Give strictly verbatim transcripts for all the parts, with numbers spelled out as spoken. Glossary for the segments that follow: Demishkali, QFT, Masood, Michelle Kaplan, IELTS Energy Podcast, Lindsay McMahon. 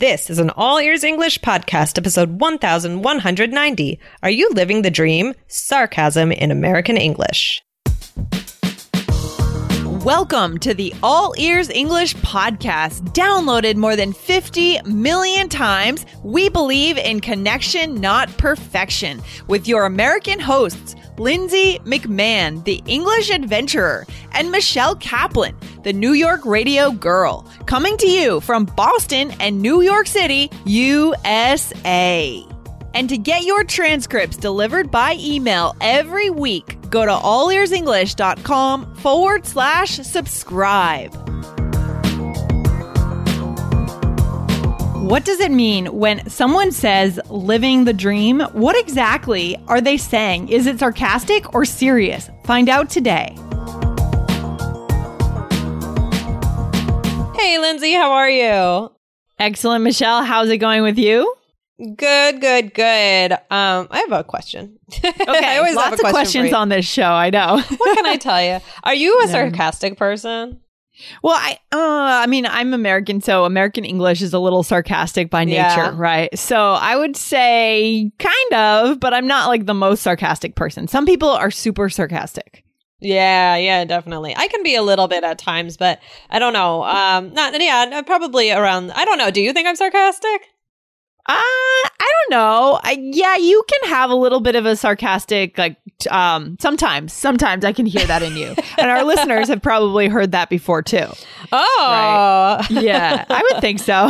This is an All Ears English Podcast, episode one thousand one hundred ninety. Are you living the dream? Sarcasm in American English. Welcome to the All Ears English Podcast, downloaded more than fifty million times. We believe in connection, not perfection, with your American hosts, Lindsay McMahon, the English adventurer, and Michelle Kaplan, the New York radio girl, coming to you from Boston and New York City, U S A. And to get your transcripts delivered by email every week, go to all ears english dot com forward slash subscribe. What does it mean when someone says living the dream? What exactly are they saying? Is it sarcastic or serious? Find out today. Hey, Lindsay, how are you? Excellent, Michelle. How's it going with you? Good, good, good. Um, I have a question. Okay, I always lots have a question of questions on this show. I know. What can I tell you? Are you a sarcastic person? Well, I, uh, I mean, I'm American, so American English is a little sarcastic by nature, yeah. Right? So I would say kind of, but I'm not like the most sarcastic person. Some people are super sarcastic. Yeah, yeah, definitely. I can be a little bit at times, but I don't know. Um, not yeah, probably around. I don't know. Do you think I'm sarcastic? Uh, I don't know. I, yeah, you can have a little bit of a sarcastic, like, um, sometimes, sometimes I can hear that in you. And our listeners have probably heard that before, too. Oh. Right? Yeah, I would think so.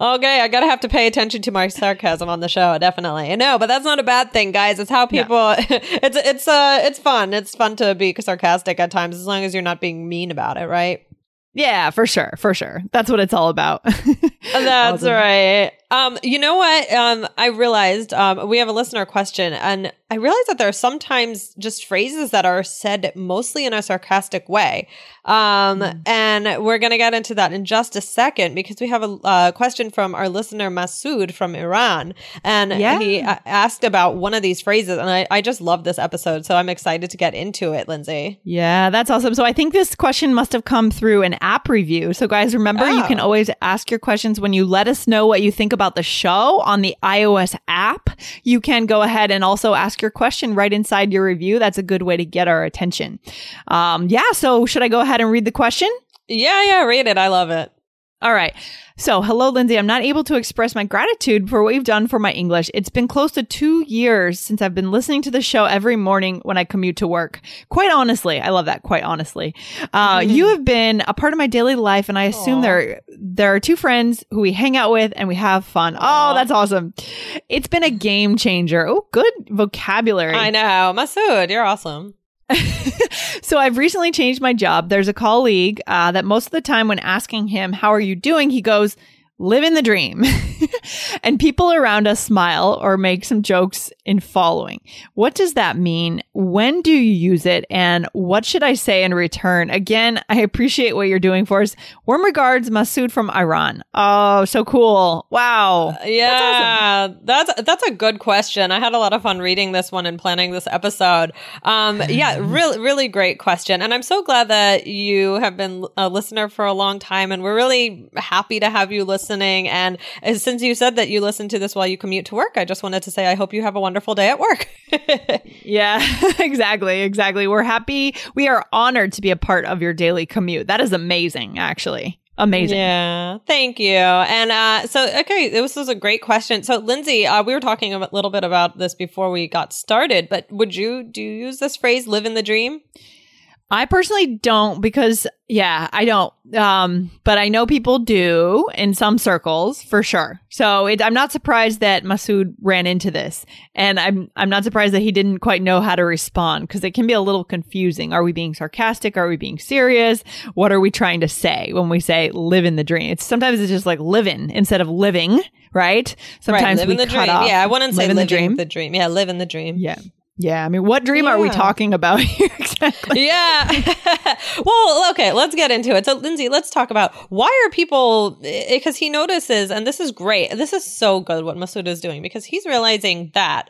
Okay, I gotta have to pay attention to my sarcasm on the show, definitely. No, but that's not a bad thing, guys. It's how people, no. it's, it's, uh, it's fun. It's fun to be sarcastic at times, as long as you're not being mean about it, right? Yeah, for sure. For sure. That's what it's all about. That's awesome. Right. Um, you know what? Um, I realized um, we have a listener question, and I realized that there are sometimes just phrases that are said mostly in a sarcastic way. Um, mm. And we're going to get into that in just a second, because we have a uh, question from our listener, Masood from Iran. And yeah. he uh, asked about one of these phrases. And I, I just love this episode. So I'm excited to get into it, Lindsay. Yeah, that's awesome. So I think this question must have come through an app review. So guys, remember, oh. you can always ask your questions when you let us know what you think about About the show on the iOS app. You can go ahead and also ask your question right inside your review. That's a good way to get our attention. Um, yeah, so should I go ahead and read the question? Yeah, yeah, read it. I love it. All right. So, hello, Lindsay. I'm not able to express my gratitude for what you've done for my English. It's been close to two years since I've been listening to the show every morning when I commute to work. Quite honestly, I love that. Quite honestly, uh, mm-hmm. you have been a part of my daily life, and I assume Aww. there there are two friends who we hang out with and we have fun. Aww. Oh, that's awesome! It's been a game changer. Oh, good vocabulary. I know, Masood, you're awesome. So I've recently changed my job. There's a colleague uh, that most of the time when asking him, how are you doing? He goes, living the dream. And people around us smile or make some jokes in following. What does that mean? When do you use it? And what should I say in return? Again, I appreciate what you're doing for us. Warm regards, Masood from Iran. Oh, so cool. Wow. Yeah, that's awesome. that's, that's a good question. I had a lot of fun reading this one and planning this episode. Um, yeah, really, really great question. And I'm so glad that you have been a listener for a long time. And we're really happy to have you listen. And since you said that you listen to this while you commute to work, I just wanted to say I hope you have a wonderful day at work. Yeah, exactly. Exactly. We're happy. We are honored to be a part of your daily commute. That is amazing, actually. Amazing. Yeah. Thank you. And uh, so, okay, this was a great question. So, Lindsay, uh, we were talking a little bit about this before we got started, but would you, do you use this phrase, live in the dream? I personally don't because, yeah, I don't. Um, but I know people do in some circles for sure. So it, I'm not surprised that Masood ran into this, and I'm I'm not surprised that he didn't quite know how to respond, because it can be a little confusing. Are we being sarcastic? Are we being serious? What are we trying to say when we say "live in the dream"? It's sometimes it's just like "living" instead of "living," right? Sometimes right, live we in the cut dream. Off. Yeah, I wouldn't say "live in the dream." The dream. Yeah, live in the dream. Yeah. Yeah, I mean, what dream yeah. are we talking about here exactly? Yeah. Well, okay, let's get into it. So, Lindsay, let's talk about why are people, because he notices, and this is great. This is so good what Masood is doing, because he's realizing that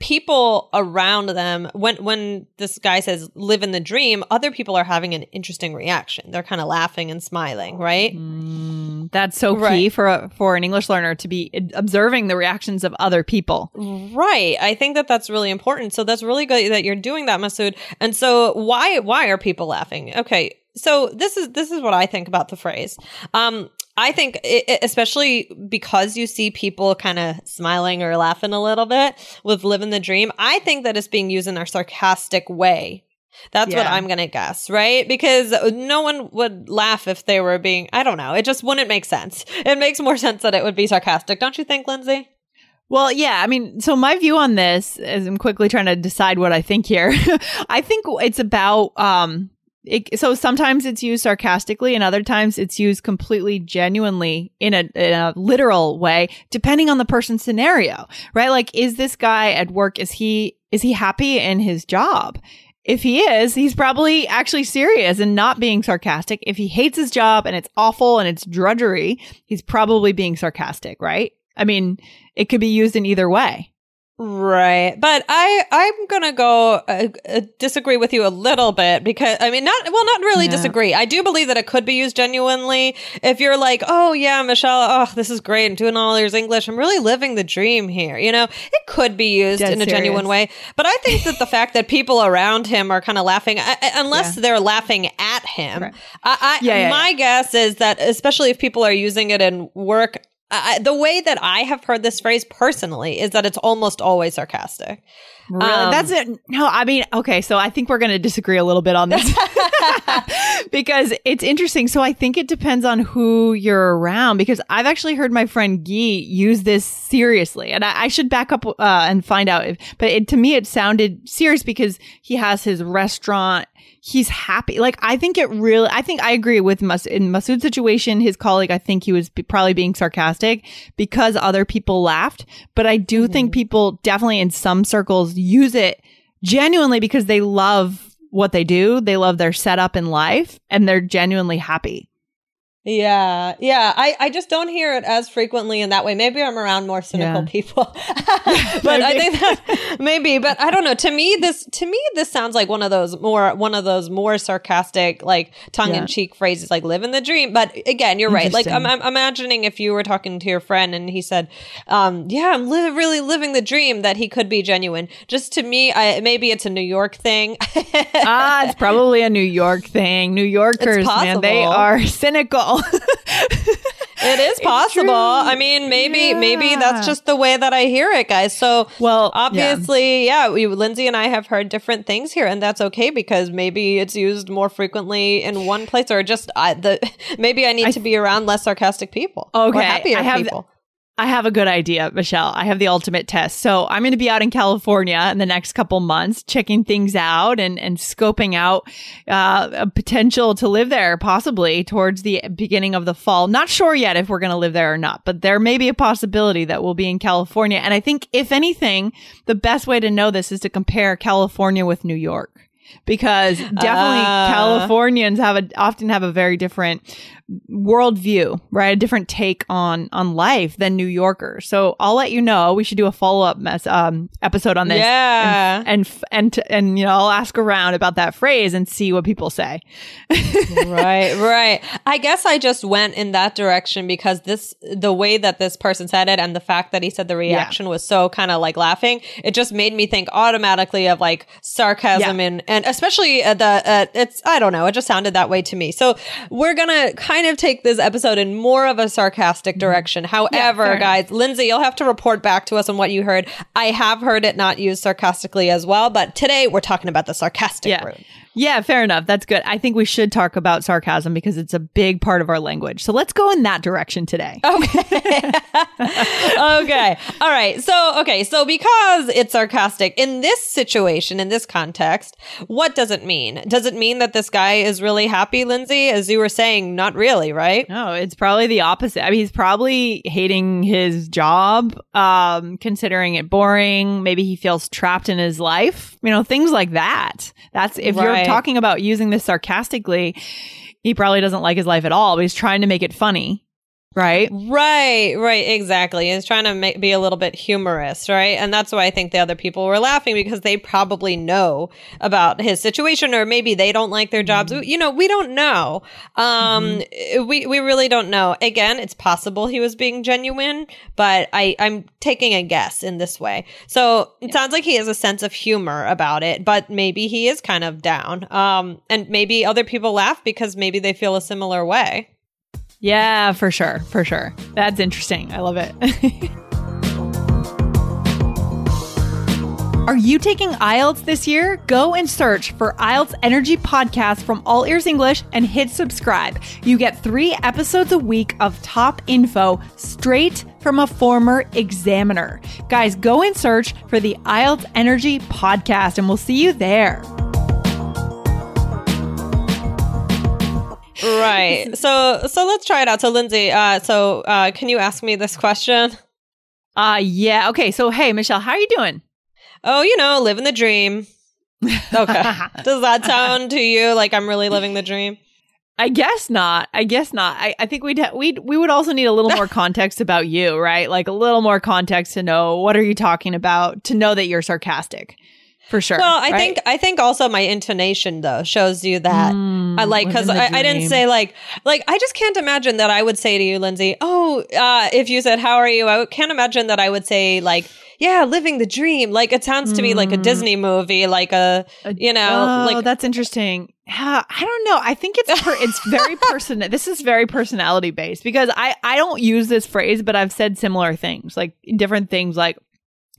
people around them, when when this guy says live in the dream, other people are having an interesting reaction. They're kind of laughing and smiling, right? Mm, that's so right. key for a, for an English learner to be observing the reactions of other people. Right. I think that that's really important. So that's really good that you're doing that, Masood. And so why why are people laughing? Okay. So this is this is what I think about the phrase. Um, I think, it, especially because you see people kind of smiling or laughing a little bit with living the dream, I think that it's being used in a sarcastic way. That's yeah. what I'm going to guess, right? Because no one would laugh if they were being, I don't know, it just wouldn't make sense. It makes more sense that it would be sarcastic. Don't you think, Lindsay? Well, yeah, I mean, so my view on this is, I'm quickly trying to decide what I think here. I think it's about... Um, It, so sometimes it's used sarcastically and other times it's used completely genuinely in a, in a literal way, depending on the person's scenario, right? Like, is this guy at work, is he is he happy in his job? If he is, he's probably actually serious and not being sarcastic. If he hates his job and it's awful and it's drudgery, he's probably being sarcastic, right? I mean, it could be used in either way. Right. But I, I'm going to go uh, uh, disagree with you a little bit because, I mean, not, well, not really yeah. disagree. I do believe that it could be used genuinely. If you're like, oh, yeah, Michelle, oh, this is great. I'm doing all yours English. I'm really living the dream here. You know, it could be used Dead in a serious. genuine way. But I think that the fact that people around him are kind of laughing, I, I, unless yeah. they're laughing at him, right. I, I, yeah, yeah, my yeah. guess is that, especially if people are using it in work, I, the way that I have heard this phrase personally is that it's almost always sarcastic. Really? Um, That's it. No, I mean, okay, so I think we're going to disagree a little bit on this because it's interesting. So I think it depends on who you're around, because I've actually heard my friend Guy use this seriously, and I, I should back up uh, and find out. If, but it, to me, it sounded serious because he has his restaurant. He's happy. Like, I think it really, I think I agree with Mas- in Masood's situation, his colleague, I think he was be- probably being sarcastic because other people laughed. But I do mm-hmm. think people definitely in some circles use it genuinely because they love what they do. They love their setup in life and they're genuinely happy. Yeah. Yeah. I, I just don't hear it as frequently in that way. Maybe I'm around more cynical yeah. people, but I think that maybe, but I don't know. To me, this, to me, this sounds like one of those more, one of those more sarcastic, like tongue in cheek yeah. phrases, like live in the dream. But again, you're right. Like I'm, I'm imagining if you were talking to your friend and he said, um, yeah, I'm li- really living the dream, that he could be genuine. Just to me, I, maybe it's a New York thing. ah, it's probably a New York thing. New Yorkers, man, they are cynical. It is possible. I mean, maybe yeah. maybe that's just the way that I hear it, guys. So, well, obviously, yeah, yeah we, Lindsay and I have heard different things here, and that's okay because maybe it's used more frequently in one place, or just I, the maybe I need I, to be around less sarcastic people. Okay, or happier I have, people. I have a good idea, Michelle. I have the ultimate test. So I'm going to be out in California in the next couple months, checking things out and and scoping out uh, a potential to live there, possibly towards the beginning of the fall. Not sure yet if we're going to live there or not, but there may be a possibility that we'll be in California. And I think, if anything, the best way to know this is to compare California with New York. Because definitely uh, Californians have a, often have a very different worldview, right? A different take on, on life than New Yorkers. So I'll let you know. We should do a follow up mess um, episode on this. Yeah, and and and, and, and you know, I'll ask around about that phrase and see what people say. Right, right. I guess I just went in that direction because this the way that this person said it and the fact that he said the reaction yeah. was so kind of like laughing. It just made me think automatically of like sarcasm yeah. and. and And especially uh, the, uh, it's, I don't know, it just sounded that way to me. So we're going to kind of take this episode in more of a sarcastic direction. However, yeah, guys, Lindsay, you'll have to report back to us on what you heard. I have heard it not used sarcastically as well, but today we're talking about the sarcastic yeah. route. Yeah, fair enough. That's good. I think we should talk about sarcasm because it's a big part of our language. So let's go in that direction today. Okay. Okay. All right. So, okay. So because it's sarcastic in this situation, in this context, what does it mean? Does it mean that this guy is really happy, Lindsay? As you were saying, not really, right? No, it's probably the opposite. I mean, he's probably hating his job, um, considering it boring. Maybe he feels trapped in his life. You know, things like that. That's if right. you're talking about using this sarcastically, he probably doesn't like his life at all, but he's trying to make it funny. Right? Right, right. Exactly. It's trying to make, be a little bit humorous, right? And that's why I think the other people were laughing, because they probably know about his situation, or maybe they don't like their jobs. Mm-hmm. You know, we don't know. Um, mm-hmm. we, we really don't know. Again, it's possible he was being genuine, but I, I'm taking a guess in this way. So it yeah. sounds like he has a sense of humor about it, but maybe he is kind of down. Um, and maybe other people laugh because maybe they feel a similar way. Yeah, for sure. For sure. That's interesting. I love it. Are you taking I E L T S this year? Go and search for I E L T S Energy Podcast from All Ears English and hit subscribe. You get three episodes a week of top info straight from a former examiner. Guys, go and search for the I E L T S Energy Podcast, and we'll see you there. Right. So so let's try it out. So Lindsay, uh, so uh, can you ask me this question? Uh, yeah. Okay. So, hey, Michelle, how are you doing? Oh, you know, living the dream. Okay. Does that sound to you like I'm really living the dream? I guess not. I guess not. I, I think we'd ha- we'd we would also need a little more context about you, right? Like a little more context to know what are you talking about, to know that you're sarcastic. For sure. Well, I right? think I think also my intonation though shows you that mm, I like because I, I didn't say like like I just can't imagine that I would say to you, Lindsay, oh, uh, if you said how are you, I can't imagine that I would say like, yeah, living the dream. Like it sounds to mm. me like a Disney movie, like a, a you know, oh, like that's interesting. Yeah, I don't know. I think it's per- it's very person. This is very personality based because I I don't use this phrase, but I've said similar things like different things like.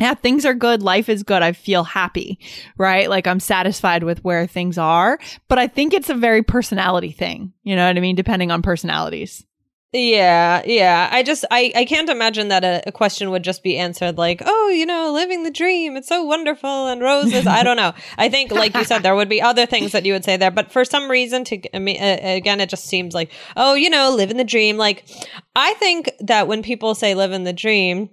Yeah, things are good. Life is good. I feel happy, right? Like I'm satisfied with where things are. But I think it's a very personality thing. You know what I mean? Depending on personalities. Yeah, yeah. I just, I, I can't imagine that a, a question would just be answered like, oh, you know, living the dream. It's so wonderful and roses. I don't know. I think, like you said, there would be other things that you would say there. But for some reason, to I mean, uh, again, it just seems like, oh, you know, living the dream. Like, I think that when people say living the dream,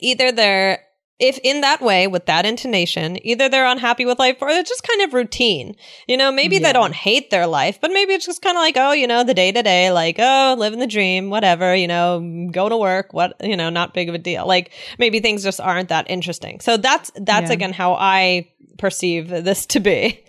either they're, if in that way, with that intonation, either they're unhappy with life or it's just kind of routine. You know, maybe yeah. they don't hate their life, but maybe it's just kind of like, oh, you know, the day to day, like, oh, living the dream, whatever, you know, go to work, what, you know, not big of a deal. Like maybe things just aren't that interesting. So that's, that's yeah. again, how I perceive this to be.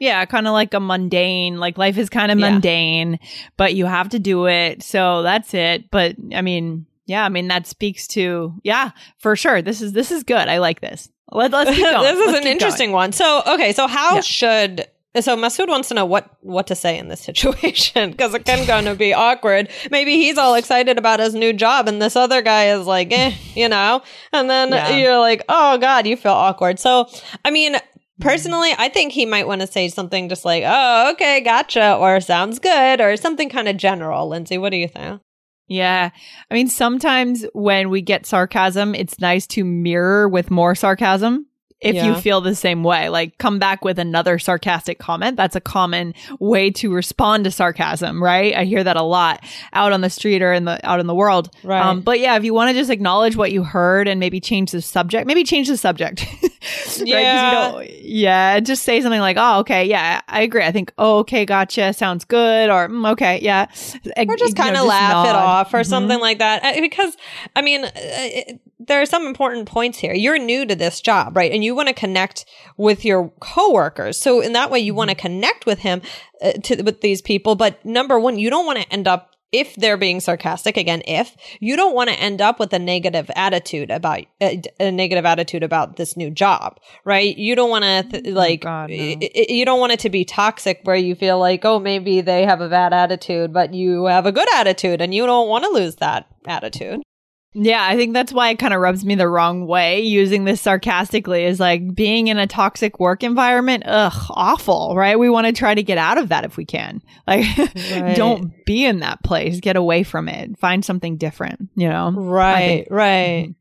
Yeah, kind of like a mundane, like life is kind of yeah. mundane, but you have to do it. So that's it. But I mean... Yeah, I mean that speaks to yeah, for sure. This is this is good. I like this. Let, let's keep going. This is let's an interesting going. one. So okay, so how yeah. should so Masood wants to know what what to say in this situation because it can going to be awkward. Maybe he's all excited about his new job and this other guy is like, eh, you know, and then yeah. you're like, oh god, you feel awkward. So I mean. Personally, I think he might want to say something just like, oh, okay, gotcha, or sounds good, or something kind of general. Lindsay, what do you think? Yeah. I mean, sometimes when we get sarcasm, it's nice to mirror with more sarcasm. If yeah. you feel the same way, like come back with another sarcastic comment. That's a common way to respond to sarcasm, right? I hear that a lot out on the street or in the out in the world. Right. Um, but yeah, if you want to just acknowledge what you heard and maybe change the subject, maybe change the subject. yeah. Right? 'Cause you don't, yeah. Just say something like, oh, okay. Yeah, I agree. I think, oh, okay, gotcha. Sounds good. Or, mm, okay. Yeah. Or just kind of laugh nod. it off or mm-hmm. something like that. Because, I mean, it, there are some important points here. You're new to this job, right? And you want to connect with your coworkers. So in that way, you want to connect with him, uh, to, with these people. But number one, you don't want to end up, if they're being sarcastic, again, if you don't want to end up with a negative attitude about a, a negative attitude about this new job, right? You don't want to th- like, oh God, no. y- you don't want it to be toxic where you feel like, oh, maybe they have a bad attitude, but you have a good attitude and you don't want to lose that attitude. Yeah, I think that's why it kind of rubs me the wrong way using this sarcastically is like being in a toxic work environment. Ugh, awful, right? We want to try to get out of that if we can. Like, right. Don't be in that place. Get away from it. Find something different, you know? Right, right.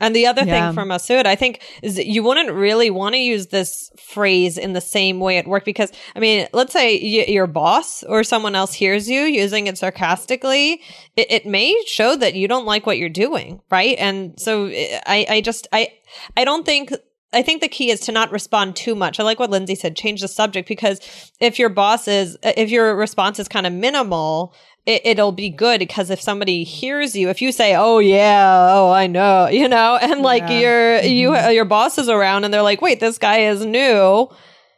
And the other yeah. thing for Masood, I think, is that you wouldn't really want to use this phrase in the same way at work because, I mean, let's say y- your boss or someone else hears you using it sarcastically, it, it may show that you don't like what you're doing, right? And so I, I just, I, I don't think... I think the key is to not respond too much. I like what Lindsay said, change the subject, because if your boss is, if your response is kind of minimal it, it'll be good, because if somebody hears you, if you say, oh, yeah, oh, I know, you know, and like yeah. your mm-hmm. you your boss is around and they're like, wait, this guy is new.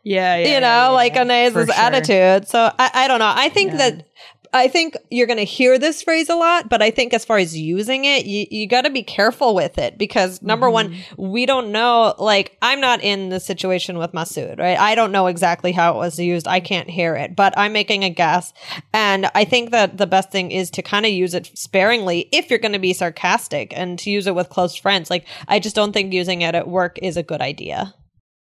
Yeah, yeah, you know, yeah, yeah, like Anais' his attitude. So I, I don't know. I think yeah. that I think you're going to hear this phrase a lot, but I think as far as using it, you, you got to be careful with it, because number mm-hmm. one, we don't know, like I'm not in the situation with Masood, right? I don't know exactly how it was used. I can't hear it, but I'm making a guess. And I think that the best thing is to kind of use it sparingly if you're going to be sarcastic, and to use it with close friends. Like I just don't think using it at work is a good idea.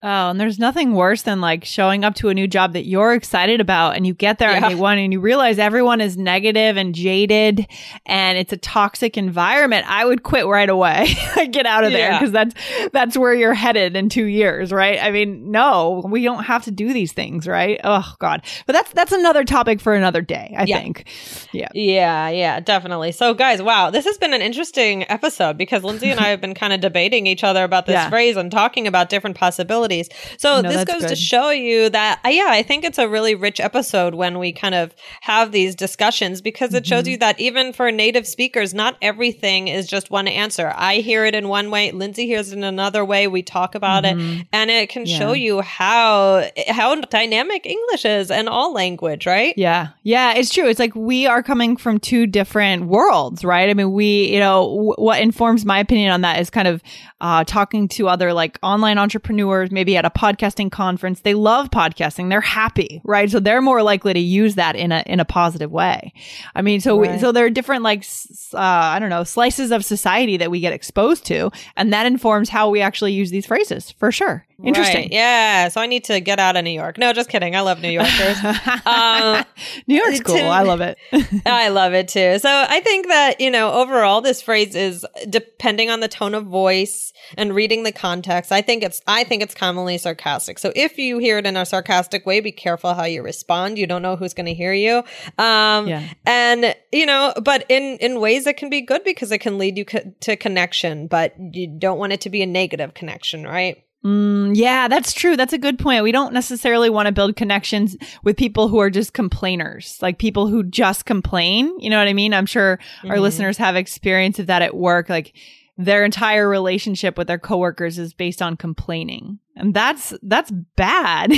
Oh, and there's nothing worse than like showing up to a new job that you're excited about, and you get there yeah. on day one and you realize everyone is negative and jaded and it's a toxic environment. I would quit right away. Get out of there, because yeah. that's that's where you're headed in two years, right? I mean, no, we don't have to do these things, right? Oh God. But that's that's another topic for another day, I yeah. think. Yeah. Yeah, yeah, definitely. So guys, wow, this has been an interesting episode, because Lindsay and I have been kind of debating each other about this yeah. phrase and talking about different possibilities. So no, this goes good. to show you that, yeah, I think it's a really rich episode when we kind of have these discussions, because mm-hmm. it shows you that even for native speakers, not everything is just one answer. I hear it in one way, Lindsay hears it in another way. We talk about mm-hmm. it, and it can yeah. show you how how dynamic English is and all language, right? Yeah, yeah, it's true. It's like we are coming from two different worlds, right? I mean, we, you know, w- what informs my opinion on that is kind of uh, talking to other like online entrepreneurs, maybe maybe at a podcasting conference. They love podcasting. They're happy, right? So they're more likely to use that in a in a positive way. I mean, so right. we, so there are different like uh, I don't know, slices of society that we get exposed to, and that informs how we actually use these phrases for sure. Interesting. Right. Yeah. So I need to get out of New York. No, just kidding. I love New Yorkers. um, New York's cool. To, I love it. I love it too. So I think that, you know, overall, this phrase is depending on the tone of voice and reading the context. I think it's, I think it's commonly sarcastic. So if you hear it in a sarcastic way, be careful how you respond. You don't know who's going to hear you. Um, yeah. And, you know, but in, in ways that can be good, because it can lead you co- to connection, but you don't want it to be a negative connection, right? Mm, yeah, that's true. That's a good point. We don't necessarily want to build connections with people who are just complainers, like people who just complain. You know what I mean? I'm sure mm-hmm. our listeners have experience of that at work. Like their entire relationship with their coworkers is based on complaining. And that's that's bad.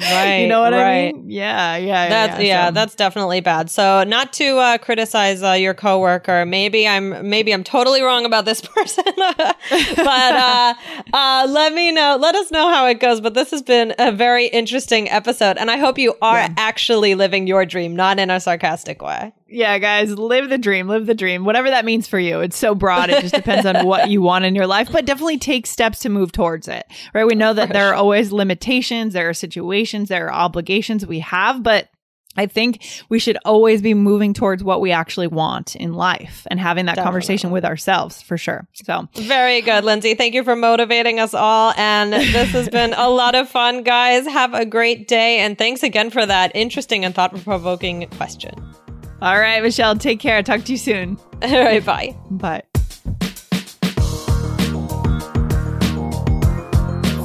Right. You know what right. I mean? Yeah, yeah, that's, yeah. Yeah, so. That's definitely bad. So not to uh, criticize uh, your coworker. Maybe I'm maybe I'm totally wrong about this person. but uh, uh, let me know. Let us know how it goes. But this has been a very interesting episode, and I hope you are yeah. actually living your dream, not in a sarcastic way. Yeah, guys, live the dream, live the dream, whatever that means for you. It's so broad. It just depends on what you want in your life, but definitely take steps to move towards it. Right? We know that. That there are always limitations, there are situations, there are obligations we have, but I think we should always be moving towards what we actually want in life and having that Definitely. conversation with ourselves for sure. So very good, Lindsay. Thank you for motivating us all. And this has been a lot of fun, guys. Have a great day. And thanks again for that interesting and thought-provoking question. All right, Michelle, take care. Talk to you soon. All right, bye. Bye.